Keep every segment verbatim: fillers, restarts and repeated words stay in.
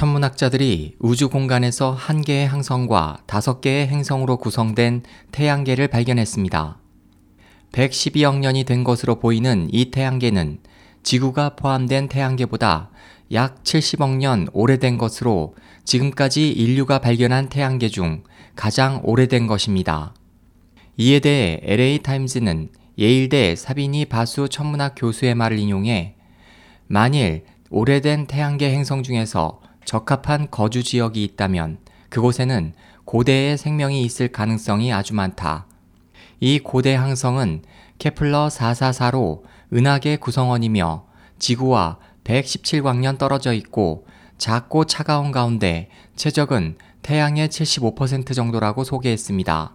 천문학자들이 우주 공간에서 한 개의 항성과 다섯 개의 행성으로 구성된 태양계를 발견했습니다. 백십이억 년이 된 것으로 보이는 이 태양계는 지구가 포함된 태양계보다 약 칠십억 년 오래된 것으로 지금까지 인류가 발견한 태양계 중 가장 오래된 것입니다. 이에 대해 엘에이 타임즈는 예일대 사비니 바수 천문학 교수의 말을 인용해 만일 오래된 태양계 행성 중에서 적합한 거주 지역이 있다면 그곳에는 고대의 생명이 있을 가능성이 아주 많다. 이 고대 항성은 케플러 사백사십사로 은하계 구성원이며 지구와 백십칠 광년 떨어져 있고 작고 차가운 가운데 최적은 태양의 칠십오 퍼센트 정도라고 소개했습니다.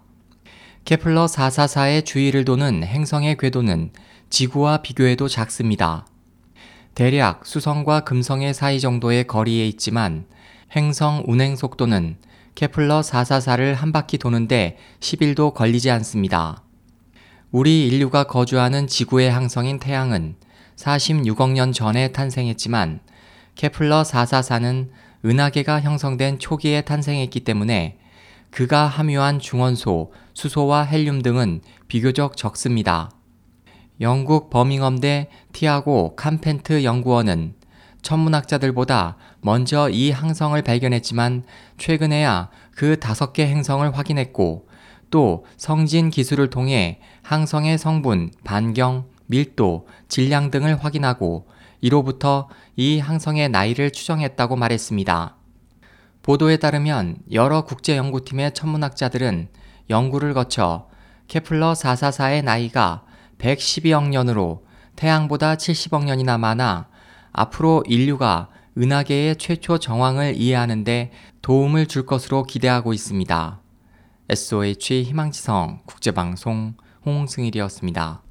케플러 사백사십사의 주위를 도는 행성의 궤도는 지구와 비교해도 작습니다. 대략 수성과 금성의 사이 정도의 거리에 있지만 행성 운행 속도는 케플러 사백사십사를 한 바퀴 도는데 십일도 걸리지 않습니다. 우리 인류가 거주하는 지구의 항성인 태양은 사십육억 년 전에 탄생했지만 케플러 사백사십사는 은하계가 형성된 초기에 탄생했기 때문에 그가 함유한 중원소, 수소와 헬륨 등은 비교적 적습니다. 영국 버밍엄대 티아고 캄펜트 연구원은 천문학자들보다 먼저 이 항성을 발견했지만 최근에야 그 다섯 개 행성을 확인했고 또 성진 기술을 통해 항성의 성분, 반경, 밀도, 질량 등을 확인하고 이로부터 이 항성의 나이를 추정했다고 말했습니다. 보도에 따르면 여러 국제연구팀의 천문학자들은 연구를 거쳐 케플러 사백사십사의 나이가 백십이억 년으로 태양보다 칠십억 년이나 많아 앞으로 인류가 은하계의 최초 정황을 이해하는데 도움을 줄 것으로 기대하고 있습니다. 에스오에이치 희망지성 국제방송 홍승일이었습니다.